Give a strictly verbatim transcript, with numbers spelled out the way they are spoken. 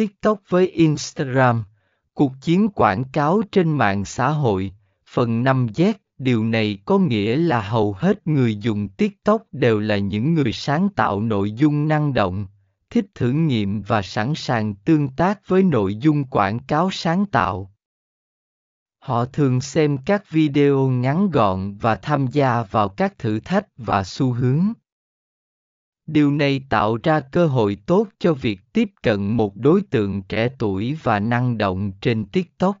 TikTok với Instagram, cuộc chiến quảng cáo trên mạng xã hội, phần năm Z, điều này có nghĩa là hầu hết người dùng TikTok đều là những người sáng tạo nội dung năng động, thích thử nghiệm và sẵn sàng tương tác với nội dung quảng cáo sáng tạo. Họ thường xem các video ngắn gọn và tham gia vào các thử thách và xu hướng. Điều này tạo ra cơ hội tốt cho việc tiếp cận một đối tượng trẻ tuổi và năng động trên TikTok.